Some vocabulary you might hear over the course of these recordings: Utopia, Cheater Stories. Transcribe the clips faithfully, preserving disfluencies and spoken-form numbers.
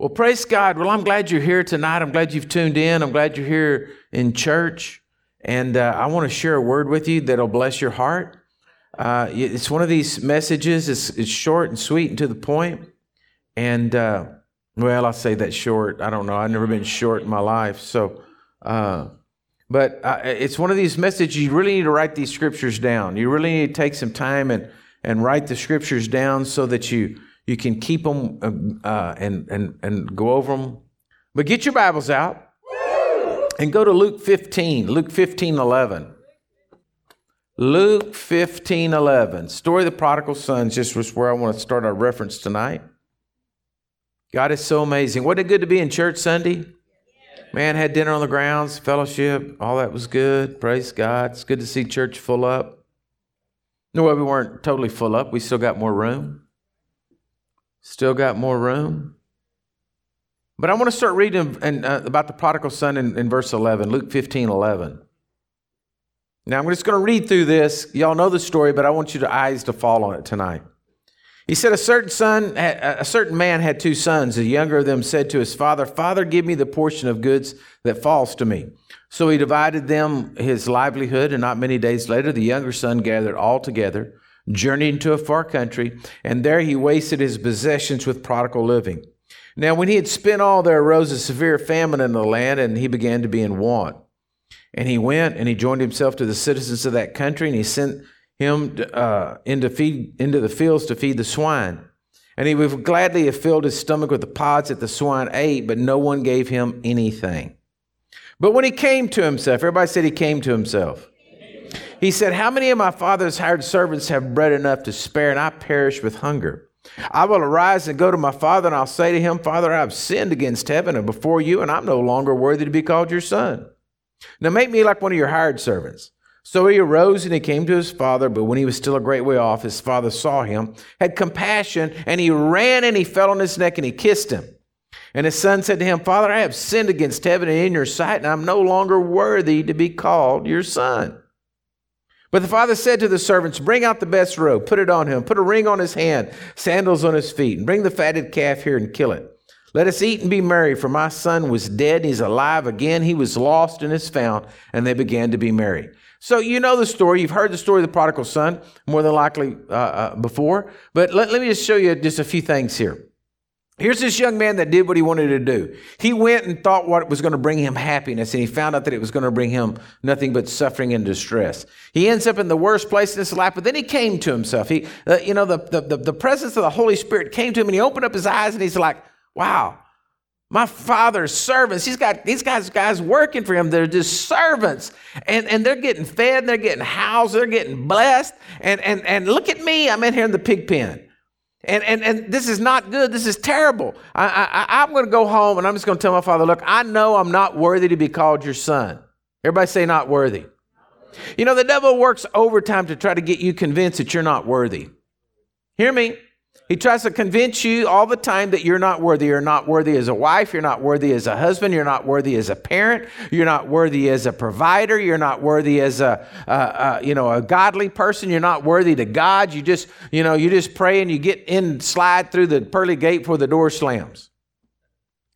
Well, praise God. Well, I'm glad you're here tonight. I'm glad you've tuned in. I'm glad you're here in church. And uh, I want to share a word with you that'll bless your heart. Uh, it's one of these messages. It's, it's short and sweet and to the point. And, uh, well, I say that short. I don't know. I've never been short in my life. So, uh, but uh, it's one of these messages. You really need to write these scriptures down. You really need to take some time and, and write the scriptures down so that you... You can keep them uh, and, and, and go over them. But get your Bibles out and go to Luke fifteen, Luke fifteen eleven. Luke fifteen eleven. Story of the prodigal son just was where I want to start our reference tonight. God is so amazing. Wasn't it good to be in church Sunday? Man, had dinner on the grounds, fellowship, all that was good. Praise God. It's good to see church full up. No, we weren't totally full up. We still got more room. Still got more room. But I want to start reading and, uh, about the prodigal son in, in verse eleven, Luke fifteen eleven. Now, I'm just going to read through this. Y'all know the story, but I want you to eyes to fall on it tonight. He said, a certain son, a certain man had two sons. The younger of them said to his father, Father, give me the portion of goods that falls to me. So he divided them his livelihood, and not many days later, the younger son gathered all together, journeyed into a far country, and there he wasted his possessions with prodigal living. Now, when he had spent all, there arose a severe famine in the land, and he began to be in want. And he went, and he joined himself to the citizens of that country, and he sent him uh, into, feed, into the fields to feed the swine. And he would gladly have filled his stomach with the pods that the swine ate, but no one gave him anything. But when he came to himself, everybody said he came to himself. He said, how many of my father's hired servants have bread enough to spare, and I perish with hunger? I will arise and go to my father, and I'll say to him, Father, I have sinned against heaven and before you, and I'm no longer worthy to be called your son. Now make me like one of your hired servants. So he arose and he came to his father, but when he was still a great way off, his father saw him, had compassion, and he ran and he fell on his neck and he kissed him. And his son said to him, Father, I have sinned against heaven and in your sight, and I'm no longer worthy to be called your son. But the father said to the servants, bring out the best robe, put it on him, put a ring on his hand, sandals on his feet, and bring the fatted calf here and kill it. Let us eat and be merry, for my son was dead, and he's alive again. He was lost and is found, and they began to be merry. So you know the story. You've heard the story of the prodigal son, more than likely uh, uh, before. But let, let me just show you just a few things here. Here's this young man that did what he wanted to do. He went and thought what was going to bring him happiness, and he found out that it was going to bring him nothing but suffering and distress. He ends up in the worst place in his life, but then he came to himself. He, uh, you know, the, the, the presence of the Holy Spirit came to him, and he opened up his eyes, and he's like, wow, my father's servants. He's got these guys, guys working for him. They're just servants, and, and they're getting fed, and they're getting housed, they're getting blessed, and, and, and look at me. I'm in here in the pig pen. And, and and this is not good. This is terrible. I, I, I'm going to go home, and I'm just going to tell my father, look, I know I'm not worthy to be called your son. Everybody say not worthy. You know, the devil works overtime to try to get you convinced that you're not worthy. Hear me. He tries to convince you all the time that you're not worthy. You're not worthy as a wife. You're not worthy as a husband. You're not worthy as a parent. You're not worthy as a provider. You're not worthy as a, uh, uh, you know, a godly person. You're not worthy to God. You just, you know, you just pray and you get in, slide through the pearly gate before the door slams.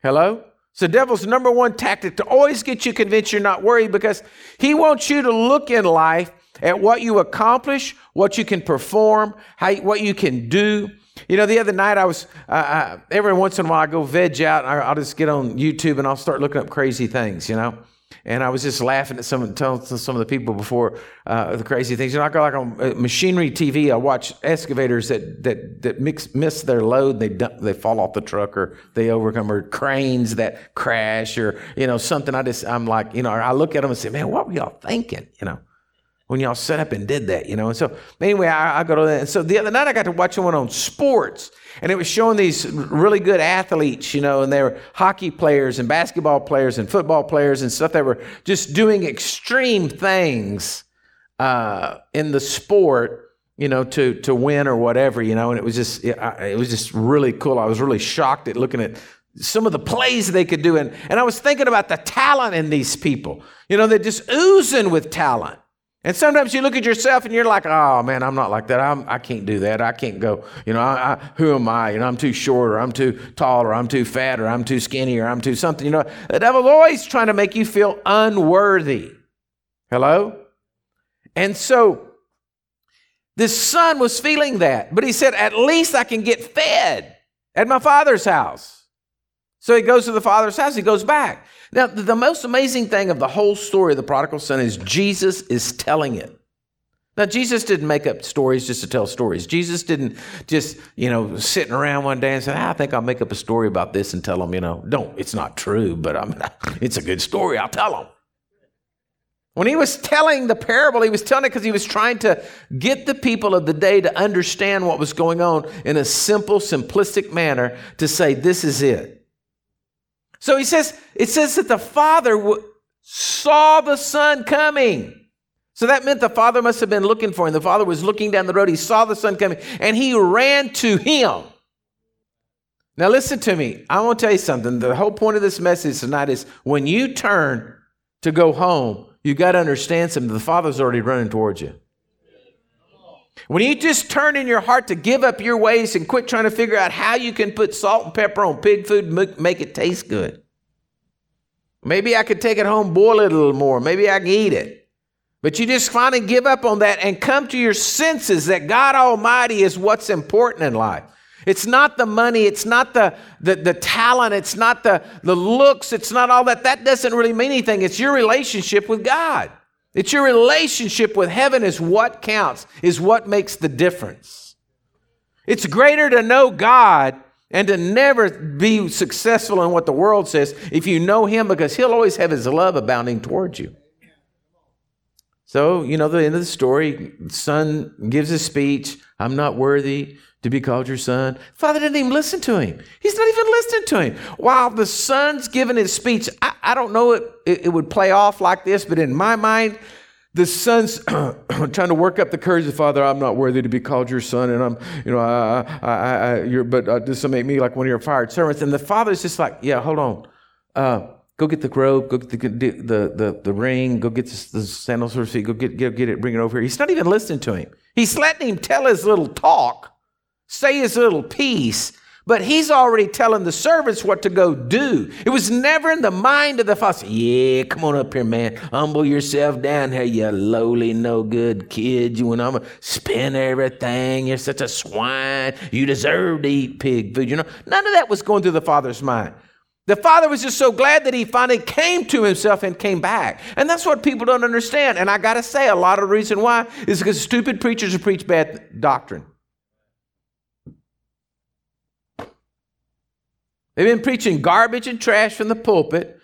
Hello? So devil's number one tactic to always get you convinced you're not worthy, because he wants you to look in life at what you accomplish, what you can perform, how, what you can do. You know, the other night I was, uh, I, every once in a while I go veg out, and I, I'll just get on YouTube and I'll start looking up crazy things, you know. And I was just laughing at some, telling some of the people before uh, the crazy things. You know, I go like on machinery T V, I watch excavators that that that mix, miss their load, they dump, they fall off the truck, or they overcome, or cranes that crash, or, you know, something. I just, I'm like, you know, I look at them and say, man, what were y'all thinking, you know, when y'all set up and did that, you know? And so anyway, I, I go to that. And so the other night I got to watch one on sports, and it was showing these really good athletes, you know, and they were hockey players and basketball players and football players and stuff. They were just doing extreme things uh, in the sport, you know, to, to win or whatever, you know, and it was just, it, I, it was just really cool. I was really shocked at looking at some of the plays they could do. And, and I was thinking about the talent in these people, you know, they're just oozing with talent. And sometimes you look at yourself and you're like, oh, man, I'm not like that. I'm, I can't do that. I can't go. You know, I, I, who am I? You know, I'm too short or I'm too tall or I'm too fat or I'm too skinny or I'm too something. You know, the devil's always trying to make you feel unworthy. Hello? And so this son was feeling that. But he said, at least I can get fed at my father's house. So he goes to the father's house. He goes back. Now, the most amazing thing of the whole story of the prodigal son is Jesus is telling it. Now, Jesus didn't make up stories just to tell stories. Jesus didn't just, you know, sitting around one day and say, I think I'll make up a story about this and tell them, you know, don't, it's not true, but I'm not, it's a good story. I'll tell them. When he was telling the parable, he was telling it because he was trying to get the people of the day to understand what was going on in a simple, simplistic manner to say, this is it. So he says, it says that the father w- saw the son coming. So that meant the father must have been looking for him. The father was looking down the road. He saw the son coming and he ran to him. Now, listen to me. I want to tell you something. The whole point of this message tonight is when you turn to go home, you got to understand something. The father's already running towards you. When you just turn in your heart to give up your ways and quit trying to figure out how you can put salt and pepper on pig food and make it taste good. Maybe I could take it home, boil it a little more. Maybe I can eat it. But you just finally give up on that and come to your senses that God Almighty is what's important in life. It's not the money. It's not the, the, the talent. It's not the, the looks. It's not all that. That doesn't really mean anything. It's your relationship with God. It's your relationship with heaven is what counts, is what makes the difference. It's greater to know God and to never be successful in what the world says if you know him, because he'll always have his love abounding towards you. So, you know, the end of the story, son gives a speech. I'm not worthy to be called your son. Father didn't even listen to him. He's not even listening to him. While the son's giving his speech, I, I don't know it, it, it would play off like this, but in my mind, the son's trying to work up the courage of Father. I'm not worthy to be called your son, and I'm, you know, I, I, I, I you're, but uh, this will make me like one of your fired servants. And the father's just like, yeah, hold on, uh, go get the robe, go get the the the, the ring, go get the, the sandals for his feet, go get get get it, bring it over here. He's not even listening to him. He's letting him tell his little talk. Say his little piece, but he's already telling the servants what to go do. It was never in the mind of the father. Yeah, come on up here, man. Humble yourself down here, you lowly, no good kid. You want to spend everything. You're such a swine. You deserve to eat pig food. You know, none of that was going through the father's mind. The father was just so glad that he finally came to himself and came back. And that's what people don't understand. And I got to say, a lot of the reason why is because stupid preachers who preach bad doctrine. They've been preaching garbage and trash from the pulpit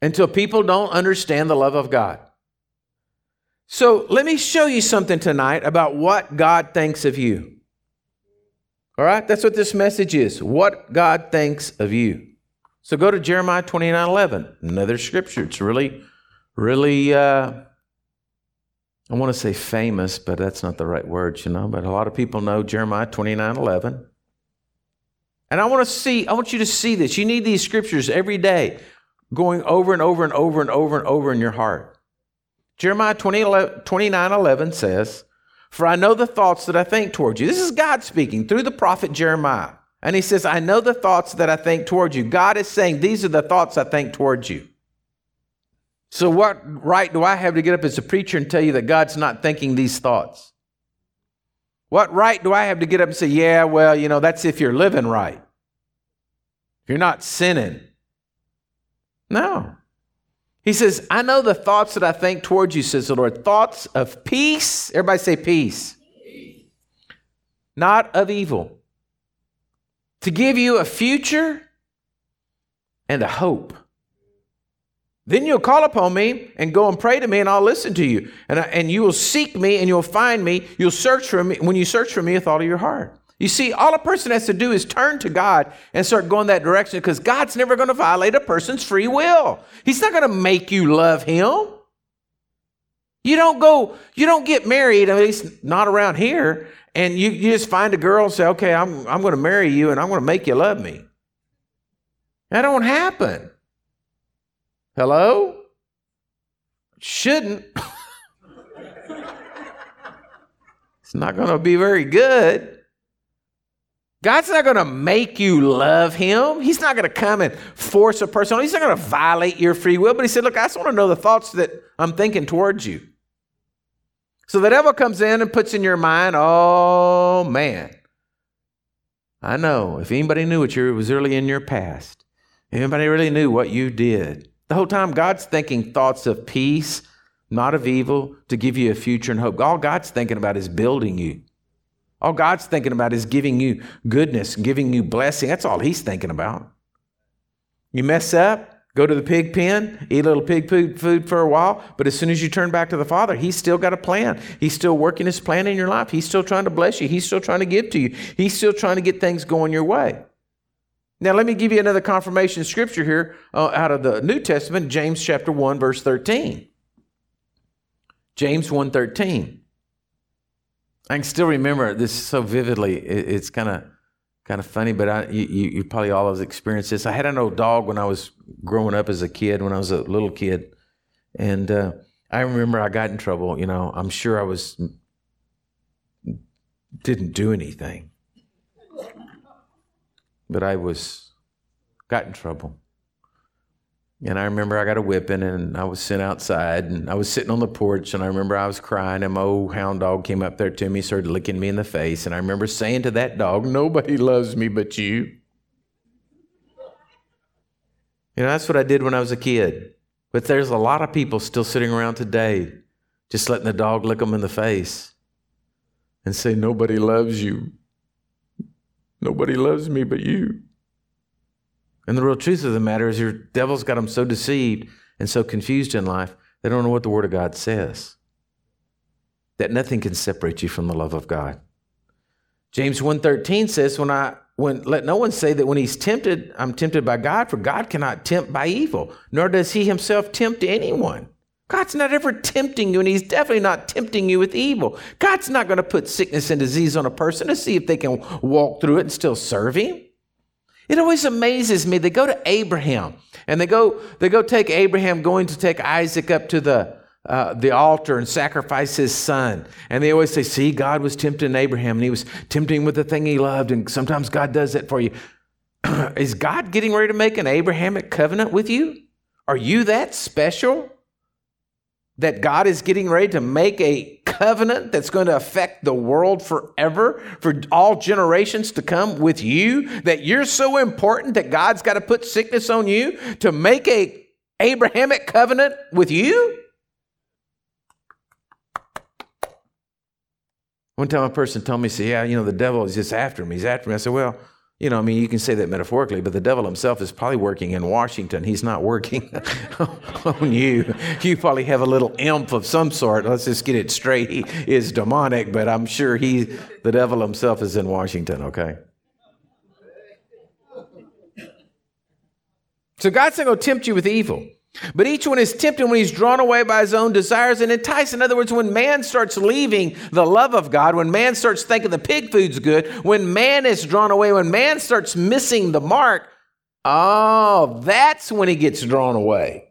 until people don't understand the love of God. So let me show you something tonight about what God thinks of you. All right, that's what this message is, what God thinks of you. So go to Jeremiah twenty-nine eleven, another scripture. It's really, really, uh, I want to say famous, but that's not the right word, you know, but a lot of people know Jeremiah twenty-nine eleven. And I want to see, I want you to see this. You need these scriptures every day going over and over and over and over and over in your heart. Jeremiah twenty-nine eleven says, for I know the thoughts that I think towards you. This is God speaking through the prophet Jeremiah. And he says, I know the thoughts that I think towards you. God is saying, these are the thoughts I think towards you. So what right do I have to get up as a preacher and tell you that God's not thinking these thoughts? What right do I have to get up and say, yeah, well, you know, that's if you're living right. If you're not sinning. No. He says, I know the thoughts that I think towards you, says the Lord. Thoughts of peace. Everybody say peace. Peace. Not of evil. To give you a future and a hope. Then you'll call upon me and go and pray to me and I'll listen to you. And, I, and you will seek me and you'll find me. You'll search for me. When you search for me with all of your heart. You see, all a person has to do is turn to God and start going that direction, because God's never going to violate a person's free will. He's not going to make you love him. You don't go, you don't get married, at least not around here. And you, you just find a girl and say, okay, I'm, I'm going to marry you and I'm going to make you love me. That don't happen. Hello? Shouldn't. It's not going to be very good. God's not going to make you love him. He's not going to come and force a person on. He's not going to violate your free will. But he said, look, I just want to know the thoughts that I'm thinking towards you. So the devil comes in and puts in your mind, oh, man, I know. If anybody knew what you was really in your past, if anybody really knew what you did, the whole time God's thinking thoughts of peace, not of evil, to give you a future and hope. All God's thinking about is building you. All God's thinking about is giving you goodness, giving you blessing. That's all he's thinking about. You mess up, go to the pig pen, eat a little pig food for a while, but as soon as you turn back to the Father, he's still got a plan. He's still working his plan in your life. He's still trying to bless you. He's still trying to give to you. He's still trying to get things going your way. Now, let me give you another confirmation of scripture here uh, out of the New Testament, James chapter one, verse thirteen. James one thirteen. I can still remember this so vividly. It's kind of kind of funny, but I, you, you probably all have experienced this. I had an old dog when I was growing up as a kid, when I was a little kid. And uh, I remember I got in trouble. You know, I'm sure I was, didn't do anything. But I was, got in trouble. And I remember I got a whipping and I was sent outside and I was sitting on the porch and I remember I was crying and my old hound dog came up there to me, started licking me in the face. And I remember saying to that dog, nobody loves me but you. You know, that's what I did when I was a kid. But there's a lot of people still sitting around today just letting the dog lick them in the face and say, nobody loves you. Nobody loves me but you. And the real truth of the matter is your devil's got them so deceived and so confused in life, they don't know what the Word of God says. That nothing can separate you from the love of God. James one thirteen says, when I, when, let no one say that when he's tempted, I'm tempted by God, for God cannot tempt by evil, nor does he himself tempt anyone. God's not ever tempting you, and he's definitely not tempting you with evil. God's not going to put sickness and disease on a person to see if they can walk through it and still serve him. It always amazes me. They go to Abraham, and they go they go take Abraham going to take Isaac up to the uh, the altar and sacrifice his son. And they always say, see, God was tempting Abraham, and he was tempting with the thing he loved, and sometimes God does that for you. Is God getting ready to make an Abrahamic covenant with you? Are you that special? That God is getting ready to make a covenant that's going to affect the world forever, for all generations to come with you, that you're so important that God's got to put sickness on you to make a Abrahamic covenant with you? One time a person told me, "See, yeah, you know, the devil is just after me. He's after me." I said, well, you know, I mean, you can say that metaphorically, but the devil himself is probably working in Washington. He's not working on you. You probably have a little imp of some sort. Let's just get it straight. He is demonic, but I'm sure he, the devil himself is in Washington, okay? So God's not going to tempt you with evil. But each one is tempted when he's drawn away by his own desires and enticed. In other words, when man starts leaving the love of God, when man starts thinking the pig food's good, when man is drawn away, when man starts missing the mark, oh, that's when he gets drawn away.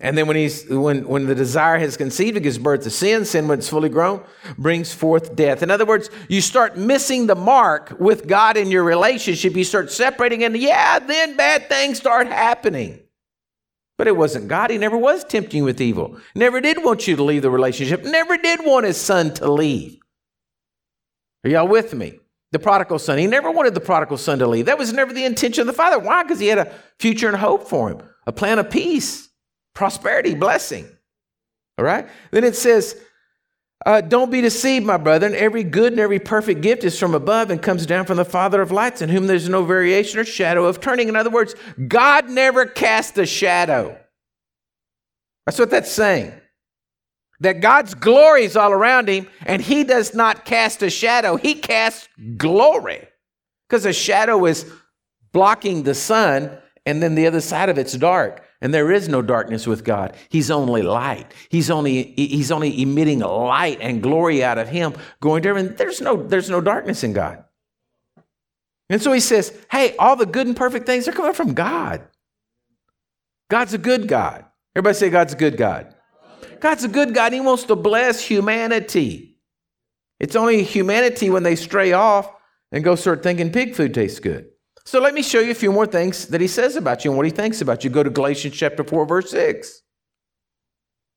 And then when he's when when the desire has conceived, it gives birth to sin. Sin, when it's fully grown, brings forth death. In other words, you start missing the mark with God in your relationship. You start separating, and yeah, then bad things start happening. But it wasn't God. He never was tempting you with evil. Never did want you to leave the relationship. Never did want his son to leave. Are y'all with me? The prodigal son. He never wanted the prodigal son to leave. That was never the intention of the Father. Why? Because he had a future and hope for him. A plan of peace, prosperity, blessing. All right? Then it says, uh, don't be deceived, my brethren. Every good and every perfect gift is from above and comes down from the Father of lights, in whom there's no variation or shadow of turning. In other words, God never cast a shadow. That's what that's saying. That God's glory is all around him, and he does not cast a shadow. He casts glory, because a shadow is blocking the sun, and then the other side of it's dark. And there is no darkness with God. He's only light. He's only he's only emitting light and glory out of him, going to heaven. There's no there's no darkness in God. And so he says, hey, all the good and perfect things are coming from God. God's a good God. Everybody say God's a good God. God's a good God. He wants to bless humanity. It's only humanity when they stray off and go start thinking pig food tastes good. So let me show you a few more things that he says about you and what he thinks about you. Go to Galatians chapter four, verse six.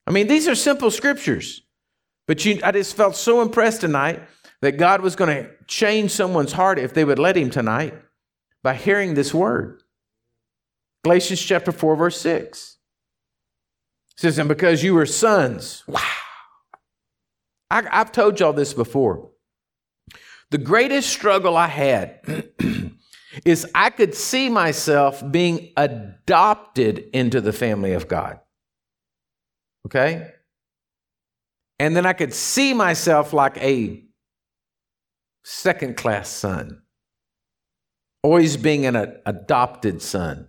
I mean, these are simple scriptures, but you, I just felt so impressed tonight that God was going to change someone's heart if they would let him tonight by hearing this word. Galatians chapter four, verse six. It says, and because you are sons. Wow. I, I've told y'all this before. The greatest struggle I had is I could see myself being adopted into the family of God. Okay? And then I could see myself like a second-class son, always being an a, adopted son,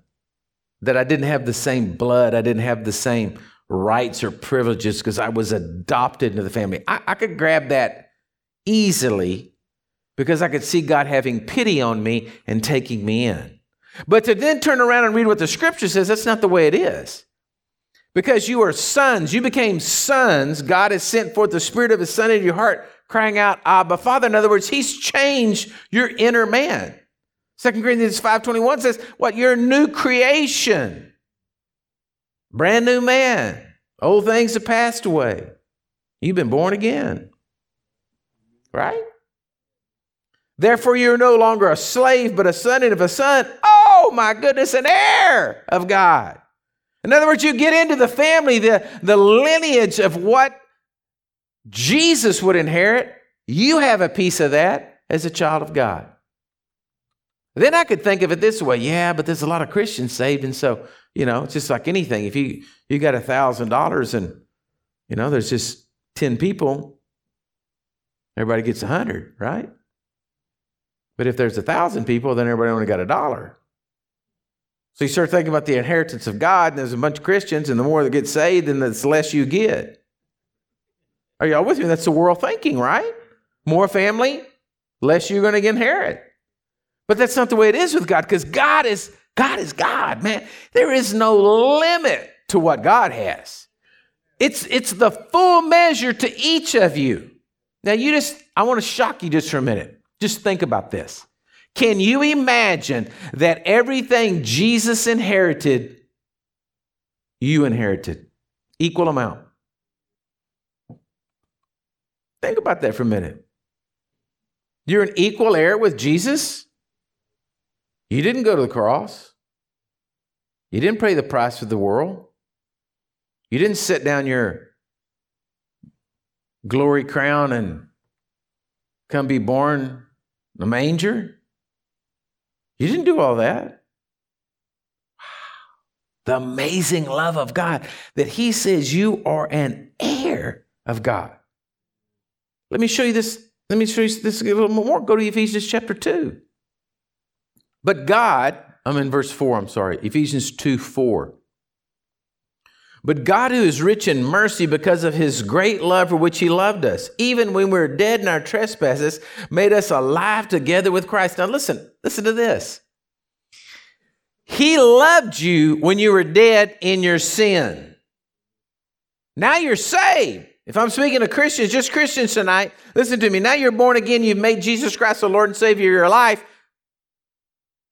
that I didn't have the same blood, I didn't have the same rights or privileges because I was adopted into the family. I, I could grab that easily because I could see God having pity on me and taking me in. But to then turn around and read what the scripture says, that's not the way it is. Because you are sons, you became sons. God has sent forth the spirit of his son into your heart, crying out, Abba, Father. In other words, he's changed your inner man. Second Corinthians five twenty-one says, what? You're a new creation. Brand new man. Old things have passed away. You've been born again. Right? Therefore, you're no longer a slave, but a son, and of a son, oh my goodness, an heir of God. In other words, you get into the family, the, the lineage of what Jesus would inherit. You have a piece of that as a child of God. Then I could think of it this way. Yeah, but there's a lot of Christians saved. And so, you know, it's just like anything. If you, you got a thousand dollars and, you know, there's just ten people, everybody gets a hundred, right? But if there's a thousand people, then everybody only got a dollar. So you start thinking about the inheritance of God, and there's a bunch of Christians, and the more that get saved, then the less you get. Are y'all with me? That's the world thinking, right? More family, less you're going to inherit. But that's not the way it is with God, because God is God is God, man. There is no limit to what God has. It's, it's the full measure to each of you. Now, you just, I want to shock you just for a minute. Just think about this. Can you imagine that everything Jesus inherited, you inherited? Equal amount. Think about that for a minute. You're an equal heir with Jesus. You didn't go to the cross. You didn't pay the price for the world. You didn't sit down your glory crown and come be born in a manger. You didn't do all that. Wow. The amazing love of God that he says you are an heir of God. Let me show you this. Let me show you this a little more. Go to Ephesians chapter two. But God, I'm in verse four, I'm sorry, Ephesians two four. But God, who is rich in mercy because of his great love for which he loved us, even when we were dead in our trespasses, made us alive together with Christ. Now listen, listen to this. He loved you when you were dead in your sin. Now you're saved. If I'm speaking to Christians, just Christians tonight, listen to me. Now you're born again. You've made Jesus Christ the Lord and Savior of your life.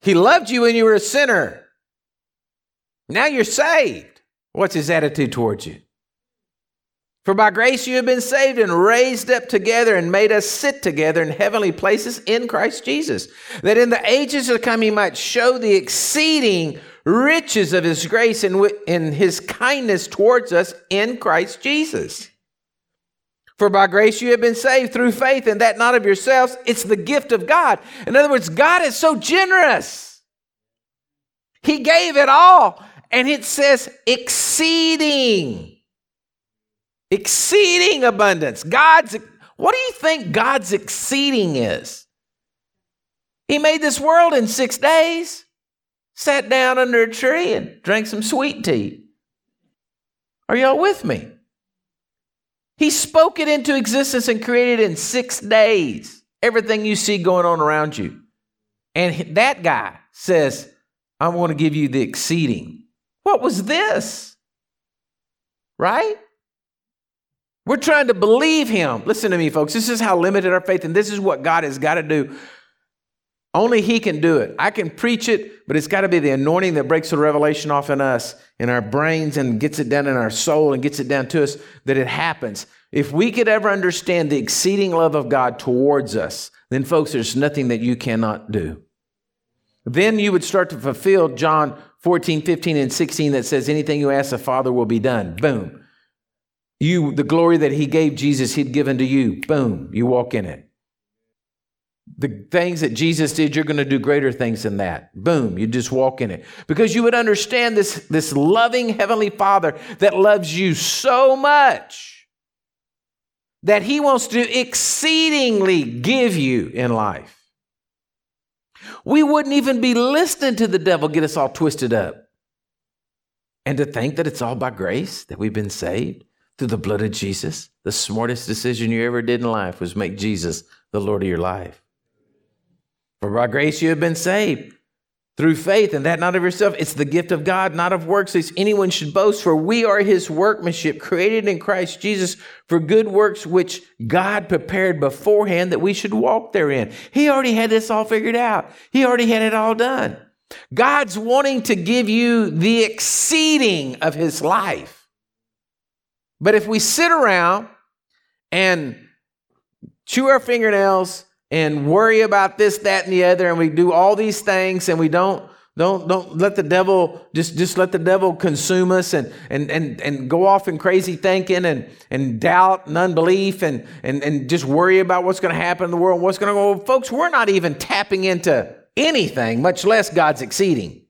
He loved you when you were a sinner. Now you're saved. What's his attitude towards you? For by grace you have been saved and raised up together and made us sit together in heavenly places in Christ Jesus, that in the ages to come he might show the exceeding riches of his grace and in his kindness towards us in Christ Jesus. For by grace you have been saved through faith, and that not of yourselves, it's the gift of God. In other words, God is so generous. He gave it all. And it says exceeding, exceeding abundance. God's, what do you think God's exceeding is? He made this world in six days, sat down under a tree and drank some sweet tea. Are y'all with me? He spoke it into existence and created in six days, everything you see going on around you. And that guy says, I want to give you the exceeding. What was this? Right? We're trying to believe him. Listen to me, folks. This is how limited our faith, and this is what God has got to do. Only he can do it. I can preach it, but it's got to be the anointing that breaks the revelation off in us, in our brains, and gets it down in our soul and gets it down to us that it happens. If we could ever understand the exceeding love of God towards us, then, folks, there's nothing that you cannot do. Then you would start to fulfill John fourteen, fifteen, and sixteen that says anything you ask the Father will be done. Boom. You, the glory that he gave Jesus, he'd given to you. Boom. You walk in it. The things that Jesus did, you're going to do greater things than that. Boom. You just walk in it. Because you would understand this, this loving Heavenly Father that loves you so much that he wants to exceedingly give you in life. We wouldn't even be listening to the devil get us all twisted up. And to think that it's all by grace that we've been saved through the blood of Jesus. The smartest decision you ever did in life was make Jesus the Lord of your life. For by grace you have been saved through faith, and that not of yourself. It's the gift of God, not of works, lest anyone should boast. For we are his workmanship, created in Christ Jesus for good works, which God prepared beforehand that we should walk therein. He already had this all figured out. He already had it all done. God's wanting to give you the exceeding of his life. But if we sit around and chew our fingernails and worry about this, that, and the other, and we do all these things, and we don't, don't, don't let the devil just, just let the devil consume us, and and and and go off in crazy thinking, and and doubt and unbelief, and and and just worry about what's going to happen in the world, what's going to go. Well, folks, we're not even tapping into anything, much less God's exceeding.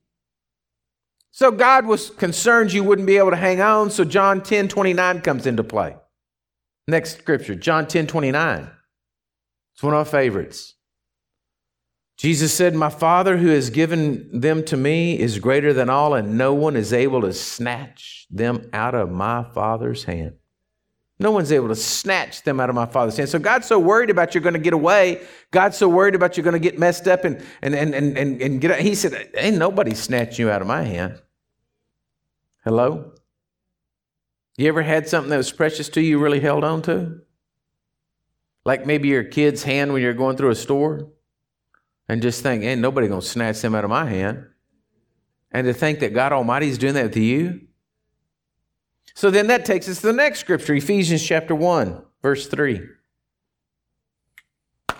So God was concerned you wouldn't be able to hang on. So John ten twenty-nine comes into play. Next scripture, John ten twenty-nine. It's one of my favorites. Jesus said, my Father who has given them to me is greater than all, and no one is able to snatch them out of my Father's hand. No one's able to snatch them out of my Father's hand. So God's so worried about you're going to get away. God's so worried about you're going to get messed up and, and, and, and, and, and get out. He said, ain't nobody snatching you out of my hand. Hello? You ever had something that was precious to you, you really held on to? Like maybe your kid's hand when you're going through a store, and just think, ain't nobody going to snatch them out of my hand. And to think that God Almighty is doing that to you. So then that takes us to the next scripture, Ephesians chapter one, verse three. It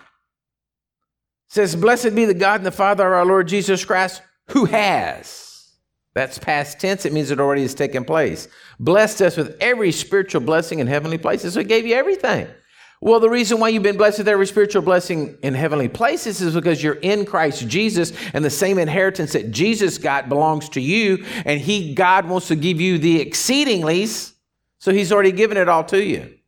says, blessed be the God and the Father of our Lord Jesus Christ, who has. That's past tense. It means it already has taken place. Blessed us with every spiritual blessing in heavenly places. So he gave you everything. Well, the reason why you've been blessed with every spiritual blessing in heavenly places is because you're in Christ Jesus, and the same inheritance that Jesus got belongs to you, and he, God, wants to give you the exceedinglies, so he's already given it all to you.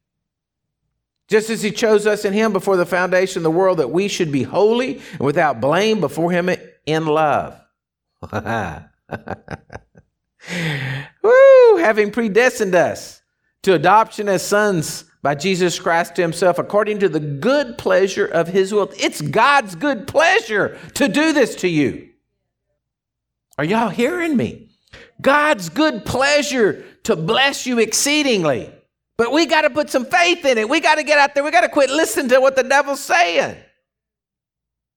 Just as he chose us in him before the foundation of the world, that we should be holy and without blame before him in love. Woo! Having predestined us to adoption as sons by Jesus Christ to himself, according to the good pleasure of his will. It's God's good pleasure to do this to you. Are y'all hearing me? God's good pleasure to bless you exceedingly. But we got to put some faith in it. We got to get out there. We got to quit listening to what the devil's saying.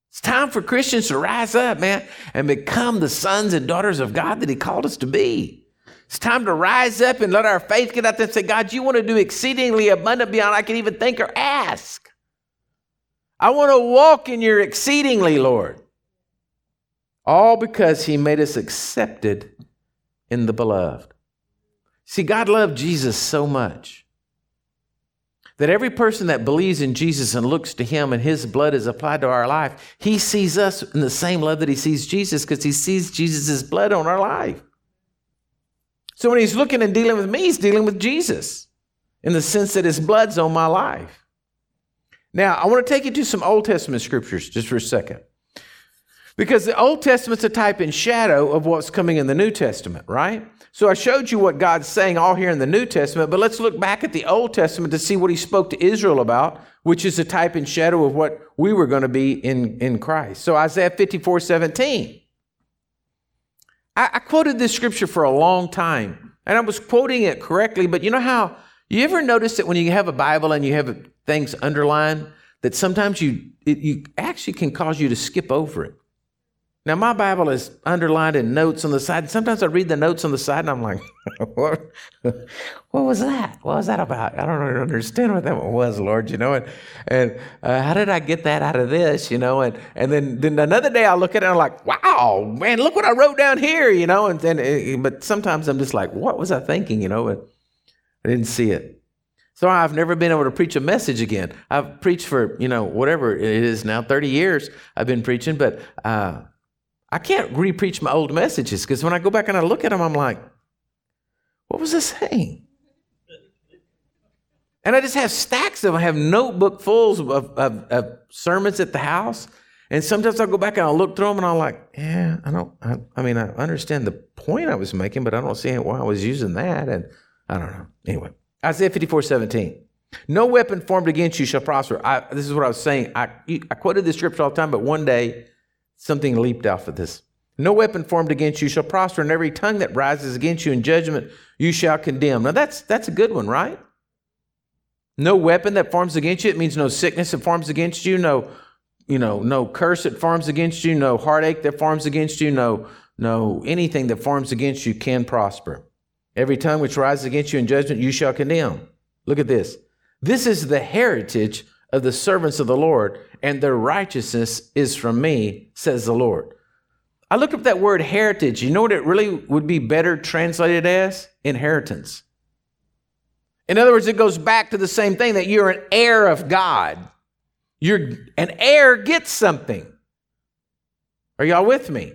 It's time for Christians to rise up, man, and become the sons and daughters of God that he called us to be. It's time to rise up and let our faith get out there and say, God, you want to do exceedingly abundant beyond I can even think or ask. I want to walk in your exceedingly, Lord. All because he made us accepted in the beloved. See, God loved Jesus so much that every person that believes in Jesus and looks to him and his blood is applied to our life, he sees us in the same love that he sees Jesus, because he sees Jesus' blood on our life. So when he's looking and dealing with me, he's dealing with Jesus in the sense that his blood's on my life. Now, I want to take you to some Old Testament scriptures just for a second, because the Old Testament's a type and shadow of what's coming in the New Testament, right? So I showed you what God's saying all here in the New Testament, but let's look back at the Old Testament to see what he spoke to Israel about, which is a type and shadow of what we were going to be in, in Christ. So Isaiah fifty-four seventeen. I quoted this scripture for a long time, and I was quoting it correctly, but you know how You ever notice that when you have a Bible and you have things underlined, that sometimes you it you actually can cause you to skip over it? Now, my Bible is underlined in notes on the side. Sometimes I read the notes on the side and I'm like, what, what was that? What was that about? I don't really understand what that one was, Lord, you know. And, and uh, how did I get that out of this, you know? And and then, then another day I look at it and I'm like, wow, man, look what I wrote down here, you know. And, and it, But sometimes I'm just like, what was I thinking, you know? And I didn't see it. So I've never been able to preach a message again. I've preached for, you know, whatever it is now, thirty years I've been preaching, but... uh I can't re-preach my old messages because when I go back and I look at them, I'm like, what was I saying? And I just have stacks of them. I have notebook fulls of, of, of sermons at the house. And sometimes I'll go back and I'll look through them and I'm like, yeah, I don't, I, I mean, I understand the point I was making, but I don't see why I was using that. And I don't know. Anyway, Isaiah fifty-four seventeen. No weapon formed against you shall prosper. I, this is what I was saying. I, I quoted this scripture all the time, but one day, something leaped off of this. No weapon formed against you shall prosper, and every tongue that rises against you in judgment you shall condemn. Now that's that's a good one, right? No weapon that forms against you. It means no sickness that forms against you, no, you know, no curse that forms against you, no heartache that forms against you, no, no anything that forms against you can prosper. Every tongue which rises against you in judgment you shall condemn. Look at this. This is the heritage of the servants of the Lord, and their righteousness is from me, says the Lord. I looked up that word heritage. You know what it really would be better translated as? Inheritance. In other words, it goes back to the same thing, that you're an heir of God. You're an heir gets something. Are y'all with me?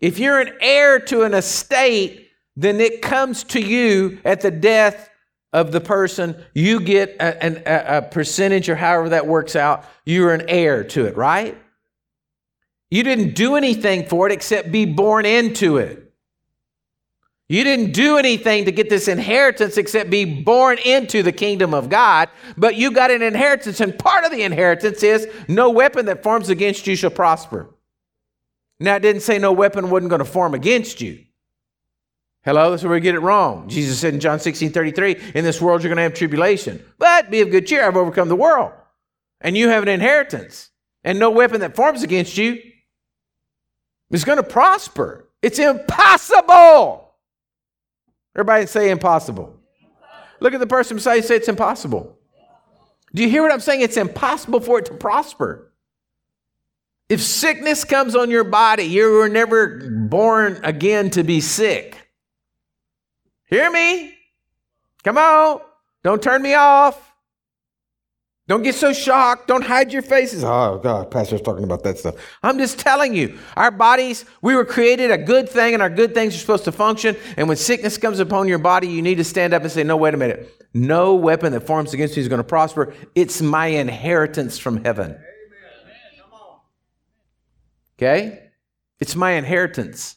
If you're an heir to an estate, then it comes to you at the death of the person. You get a, a, a percentage, or however that works out. You're an heir to it, right? You didn't do anything for it except be born into it. You didn't do anything to get this inheritance except be born into the kingdom of God, but you got an inheritance, and part of the inheritance is no weapon that forms against you shall prosper. Now, it didn't say no weapon wasn't going to form against you. Hello, that's where we get it wrong. Jesus said in John sixteen thirty-three, in this world you're going to have tribulation, but be of good cheer, I've overcome the world. And you have an inheritance, and no weapon that forms against you is going to prosper. It's impossible. Everybody say impossible. Look at the person beside you and say it's impossible. Do you hear what I'm saying? It's impossible for it to prosper. If sickness comes on your body, you were never born again to be sick. Hear me? Come on. Don't turn me off. Don't get so shocked. Don't hide your faces. Oh, God, pastor's talking about that stuff. I'm just telling you, our bodies, we were created a good thing, and our good things are supposed to function. And when sickness comes upon your body, you need to stand up and say, no, wait a minute. No weapon that forms against me is going to prosper. It's my inheritance from heaven. Amen. Come on. Okay? It's my inheritance.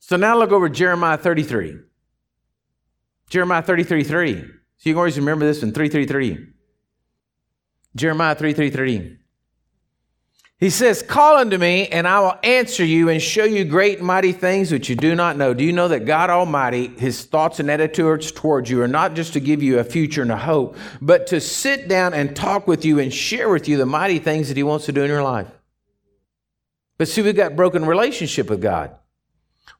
So now look over Jeremiah thirty-three. Jeremiah thirty-three three. So you can always remember this one, three thirty-three. Jeremiah three thirty-three. He says, call unto me, and I will answer you and show you great and mighty things which you do not know. Do you know that God Almighty, his thoughts and attitudes towards you are not just to give you a future and a hope, but to sit down and talk with you and share with you the mighty things that he wants to do in your life. But see, we've got broken relationship with God.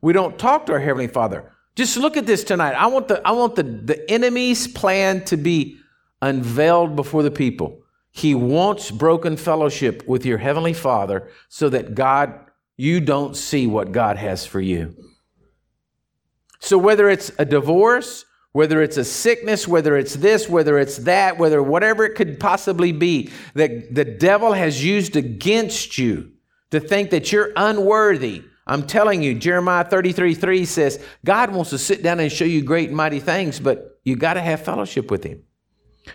We don't talk to our Heavenly Father. Just look at this tonight. I want the I want the, the enemy's plan to be unveiled before the people. He wants broken fellowship with your Heavenly Father so that God, you don't see what God has for you. So whether it's a divorce, whether it's a sickness, whether it's this, whether it's that, whether whatever it could possibly be that the devil has used against you to think that you're unworthy, I'm telling you, Jeremiah thirty-three three says, God wants to sit down and show you great and mighty things, but you got to have fellowship with him.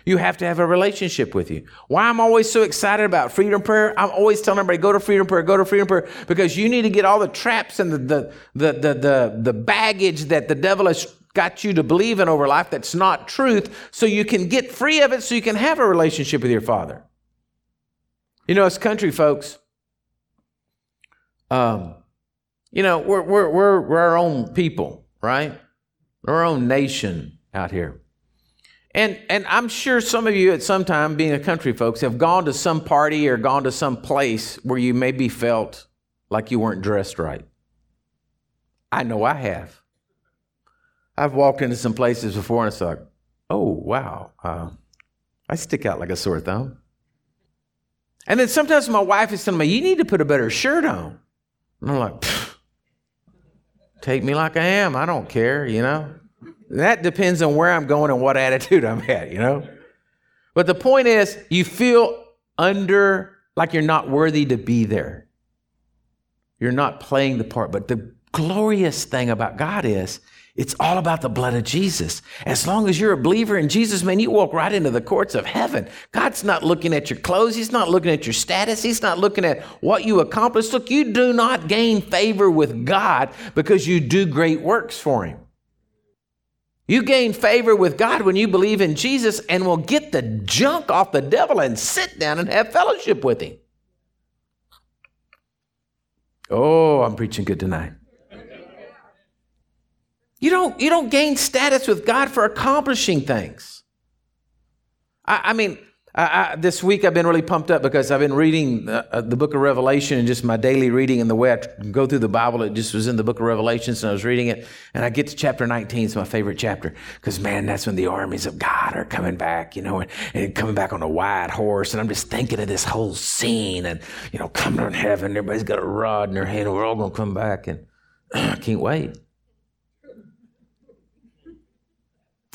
You have to have a relationship with you. Why I'm always so excited about Freedom Prayer, I'm always telling everybody, go to Freedom Prayer, go to Freedom Prayer, because you need to get all the traps and the the the the the, the baggage that the devil has got you to believe in over life that's not truth, so you can get free of it, so you can have a relationship with your Father. You know, as country folks, um, You know, we're, we're, we're, we're our own people, right? We're our own nation. out here. And and I'm sure some of you at some time, being a country folks, have gone to some party or gone to some place where you maybe felt like you weren't dressed right. I know I have. I've walked into some places before and it's like, oh, wow, uh, I stick out like a sore thumb. And then sometimes my wife is telling me, you need to put a better shirt on. And I'm like, take me like I am. I don't care, you know. That depends on where I'm going and what attitude I'm at, you know. But the point is, you feel under, like you're not worthy to be there. You're not playing the part. But the glorious thing about God is, it's all about the blood of Jesus. As long as you're a believer in Jesus, man, you walk right into the courts of heaven. God's not looking at your clothes. He's not looking at your status. He's not looking at what you accomplished. Look, you do not gain favor with God because you do great works for him. You gain favor with God when you believe in Jesus and will get the junk off the devil and sit down and have fellowship with him. Oh, I'm preaching good tonight. You don't, you don't gain status with God for accomplishing things. I, I mean, I, I, this week I've been really pumped up because I've been reading the, the book of Revelation, and just my daily reading and the way I go through the Bible, it just was in the book of Revelation, so I was reading it, and I get to chapter nineteen. It's my favorite chapter because, man, that's when the armies of God are coming back, you know, and, and coming back on a white horse, and I'm just thinking of this whole scene and, you know, coming on heaven, everybody's got a rod in their hand, and we're all going to come back, and I can't wait.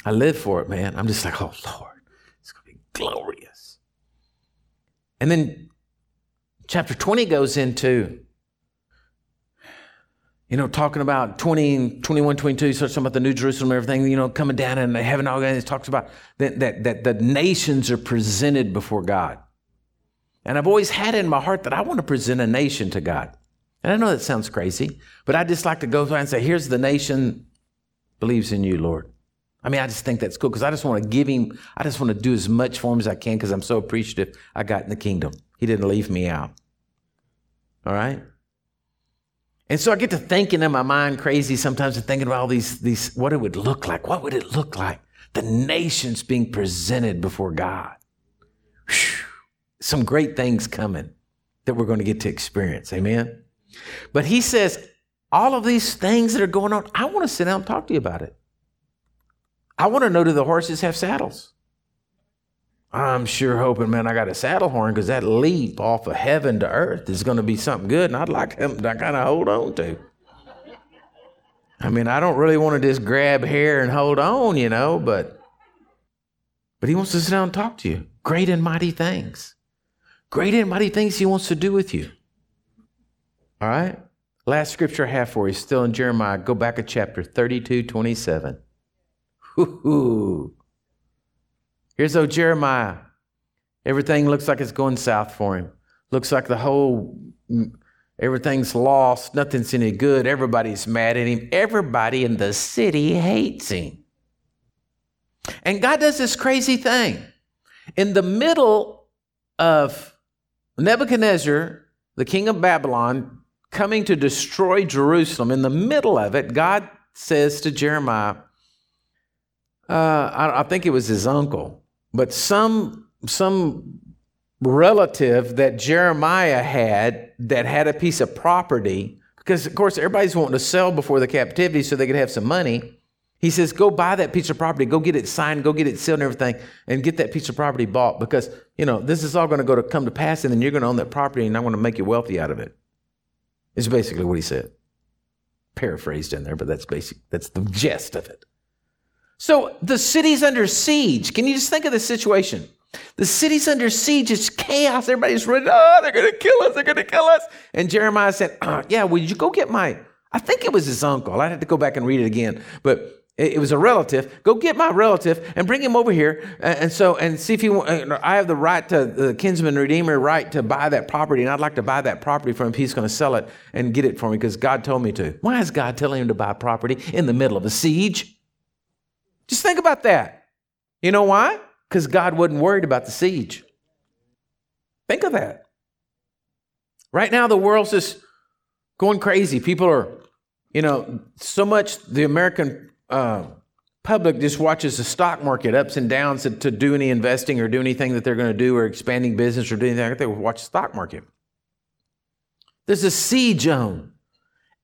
I live for it, man. I'm just like, oh, Lord, it's going to be glorious. And then chapter twenty goes into, you know, talking about twenty, twenty-one, twenty-two, starts talking about the New Jerusalem and everything, you know, coming down and heaven, all that. It talks about that, that, that the nations are presented before God. And I've always had in my heart that I want to present a nation to God. And I know that sounds crazy, but I just like to go through and say, here's the nation believes in you, Lord. I mean, I just think that's cool because I just want to give him, I just want to do as much for him as I can because I'm so appreciative I got in the kingdom. He didn't leave me out. All right? And so I get to thinking in my mind crazy sometimes and thinking about all these, these, what it would look like. What would it look like? The nations being presented before God. Whew. Some great things coming that we're going to get to experience. Amen? But he says, all of these things that are going on, I want to sit down and talk to you about it. I want to know, do the horses have saddles? I'm sure hoping, man, I got a saddle horn because that leap off of heaven to earth is going to be something good, and I'd like something to kind of hold on to. I mean, I don't really want to just grab hair and hold on, you know, but, but he wants to sit down and talk to you. Great and mighty things. Great and mighty things he wants to do with you. All right? Last scripture I have for you is still in Jeremiah. Go back to chapter thirty-two, twenty-seven. Ooh. Here's old Jeremiah. Everything looks like it's going south for him. Looks like the whole, everything's lost. Nothing's any good. Everybody's mad at him. Everybody in the city hates him. And God does this crazy thing. In the middle of Nebuchadnezzar, the king of Babylon, coming to destroy Jerusalem, in the middle of it, God says to Jeremiah, Uh, I, I think it was his uncle, but some some relative that Jeremiah had that had a piece of property, because, of course, everybody's wanting to sell before the captivity so they could have some money. He says, go buy that piece of property, go get it signed, go get it sealed and everything, and get that piece of property bought because, you know, this is all going to go to come to pass, and then you're going to own that property, and I'm going to make you wealthy out of it. It's basically what he said. Paraphrased in there, but that's basic. That's the gist of it. So the city's under siege. Can you just think of the situation? The city's under siege. It's chaos. Everybody's running. Oh, they're going to kill us. They're going to kill us. And Jeremiah said, uh, yeah, will you go get my, I think it was his uncle. I'd have to go back and read it again, but it was a relative. Go get my relative and bring him over here. And so, and see if you want, I have the right to the kinsman redeemer right to buy that property. And I'd like to buy that property from him. He's going to sell it and get it for me because God told me to. Why is God telling him to buy property in the middle of a siege? Just think about that. You know why? Because God wasn't worried about the siege. Think of that. Right now, the world's just going crazy. People are, you know, so much the American uh, public just watches the stock market ups and downs to, to do any investing or do anything that they're going to do or expanding business or do anything like that. They watch the stock market. There's a siege zone.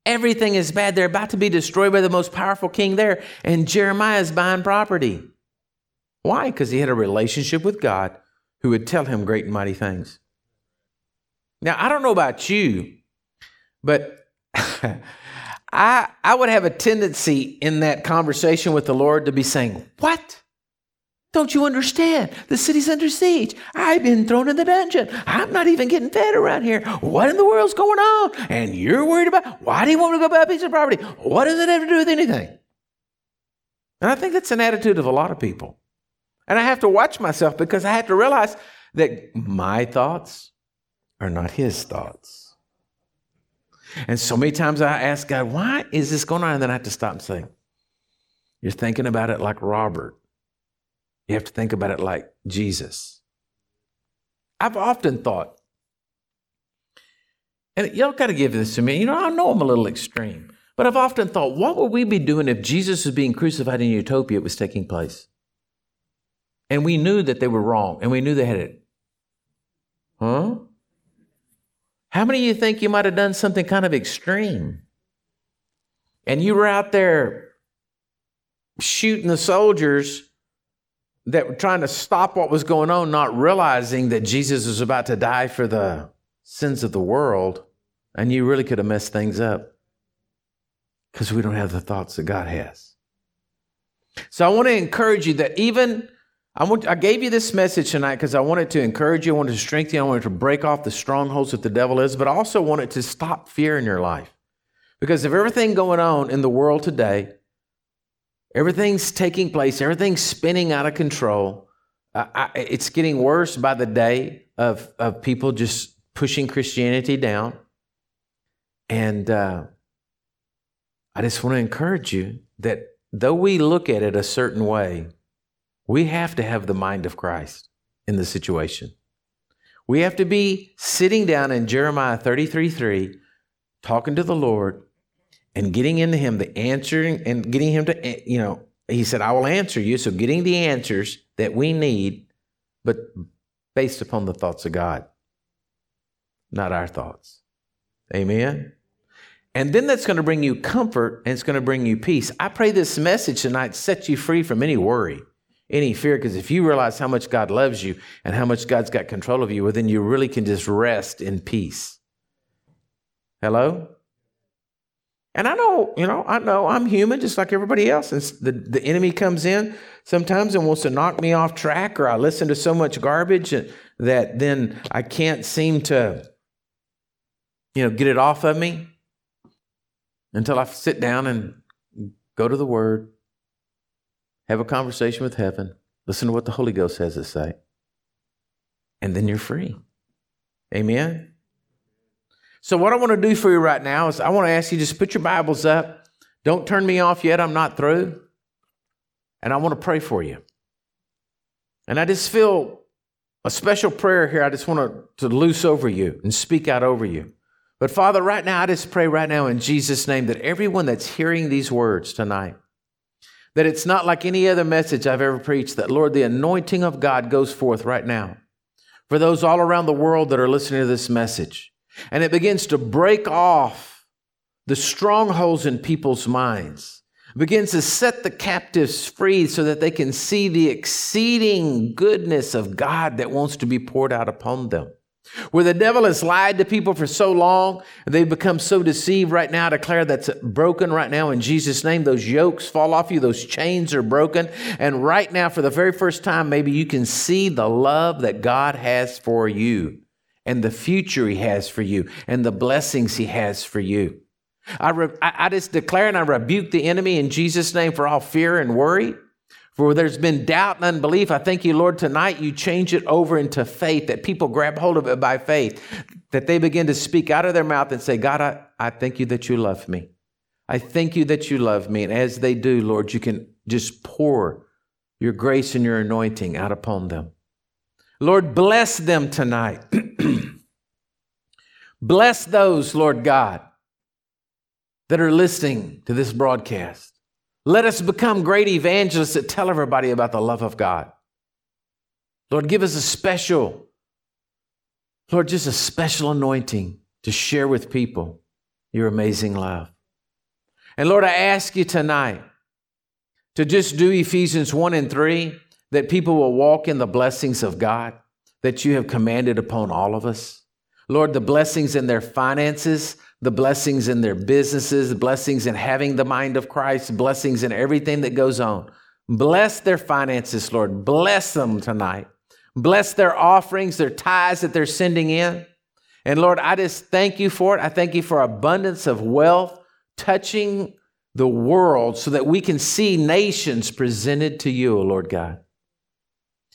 Everything is bad. They're about to be destroyed by the most powerful king there. And Jeremiah is buying property. Why? Because he had a relationship with God who would tell him great and mighty things. Now, I don't know about you, but I, I would have a tendency in that conversation with the Lord to be saying, what? Don't you understand? The city's under siege. I've been thrown in the dungeon. I'm not even getting fed around here. What in the world's going on? And you're worried about, why do you want me to go buy a piece of property? What does it have to do with anything? And I think that's an attitude of a lot of people. And I have to watch myself because I have to realize that my thoughts are not his thoughts. And so many times I ask God, why is this going on? And then I have to stop and say, you're thinking about it like Robert. You have to think about it like Jesus. I've often thought, and y'all got to give this to me. You know, I know I'm a little extreme, but I've often thought, what would we be doing if Jesus was being crucified in Utopia? It was taking place. And we knew that they were wrong, and we knew they had it. Huh? How many of you think you might have done something kind of extreme? And you were out there shooting the soldiers that were trying to stop what was going on, not realizing that Jesus was about to die for the sins of the world, and you really could have messed things up because we don't have the thoughts that God has. So I want to encourage you that even I, want, I gave you this message tonight because I wanted to encourage you, I wanted to strengthen you, I wanted to break off the strongholds that the devil is, but I also wanted to stop fear in your life. Because of everything going on in the world today, everything's taking place, everything's spinning out of control. Uh, I, it's getting worse by the day of, of people just pushing Christianity down. And uh, I just want to encourage you that though we look at it a certain way, we have to have the mind of Christ in the situation. We have to be sitting down in Jeremiah thirty-three three, talking to the Lord and getting into him the answer and getting him to, you know, he said, I will answer you. So getting the answers that we need, but based upon the thoughts of God, not our thoughts. Amen. And then that's going to bring you comfort and it's going to bring you peace. I pray this message tonight sets you free from any worry, any fear, because if you realize how much God loves you and how much God's got control of you, well, then you really can just rest in peace. Hello? And I know, you know, I know I'm human just like everybody else. And the, the enemy comes in sometimes and wants to knock me off track, or I listen to so much garbage that then I can't seem to, you know, get it off of me until I sit down and go to the Word, have a conversation with heaven, listen to what the Holy Ghost has to say, and then you're free. Amen? So what I want to do for you right now is I want to ask you, just put your Bibles up. Don't turn me off yet. I'm not through. And I want to pray for you. And I just feel a special prayer here. I just want to, to loose over you and speak out over you. But Father, right now, I just pray right now in Jesus' name that everyone that's hearing these words tonight, that it's not like any other message I've ever preached, that, Lord, the anointing of God goes forth right now for those all around the world that are listening to this message. And it begins to break off the strongholds in people's minds. It begins to set the captives free so that they can see the exceeding goodness of God that wants to be poured out upon them. Where the devil has lied to people for so long, they've become so deceived right now. I declare that's broken right now in Jesus' name. Those yokes fall off you. Those chains are broken. And right now, for the very first time, maybe you can see the love that God has for you and the future he has for you and the blessings he has for you. I, re- I just declare and I rebuke the enemy in Jesus' name for all fear and worry. For where there's been doubt and unbelief, I thank you, Lord, tonight you change it over into faith, that people grab hold of it by faith, that they begin to speak out of their mouth and say, God, I, I thank you that you love me. I thank you that you love me. And as they do, Lord, you can just pour your grace and your anointing out upon them. Lord, bless them tonight. Bless those, Lord God, that are listening to this broadcast. Let us become great evangelists that tell everybody about the love of God. Lord, give us a special, Lord, just a special anointing to share with people your amazing love. And Lord, I ask you tonight to just do Ephesians one and three, that people will walk in the blessings of God that you have commanded upon all of us. Lord, the blessings in their finances, the blessings in their businesses, the blessings in having the mind of Christ, blessings in everything that goes on. Bless their finances, Lord. Bless them tonight. Bless their offerings, their tithes that they're sending in. And Lord, I just thank you for it. I thank you for abundance of wealth touching the world so that we can see nations presented to you, O Lord God.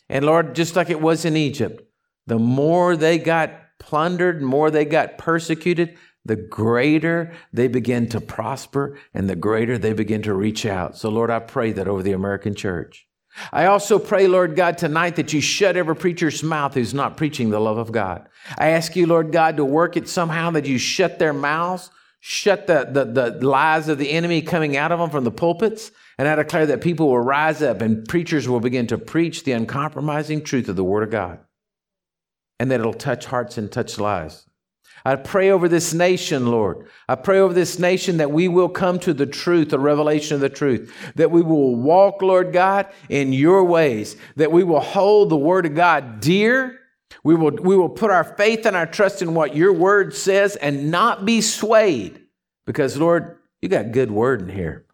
And Lord, just like it was in Egypt, the more they got plundered, the more they got persecuted, the greater they begin to prosper and the greater they begin to reach out. So Lord, I pray that over the American church. I also pray, Lord God, tonight that you shut every preacher's mouth who's not preaching the love of God. I ask you, Lord God, to work it somehow that you shut their mouths, shut the, the, the lies of the enemy coming out of them from the pulpits. And I declare that people will rise up and preachers will begin to preach the uncompromising truth of the Word of God. And that it'll touch hearts and touch lives. I pray over this nation, Lord. I pray over this nation that we will come to the truth, the revelation of the truth, that we will walk, Lord God, in your ways, that we will hold the Word of God dear. We will, we will put our faith and our trust in what your Word says and not be swayed because, Lord, you got good Word in here.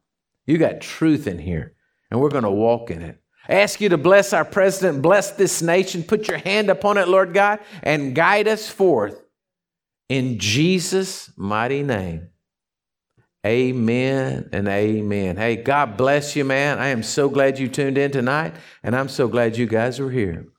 You got truth in here, and we're going to walk in it. I ask you to bless our president, bless this nation, put your hand upon it, Lord God, and guide us forth. In Jesus' mighty name, amen and amen. Hey, God bless you, man. I am so glad you tuned in tonight, and I'm so glad you guys were here.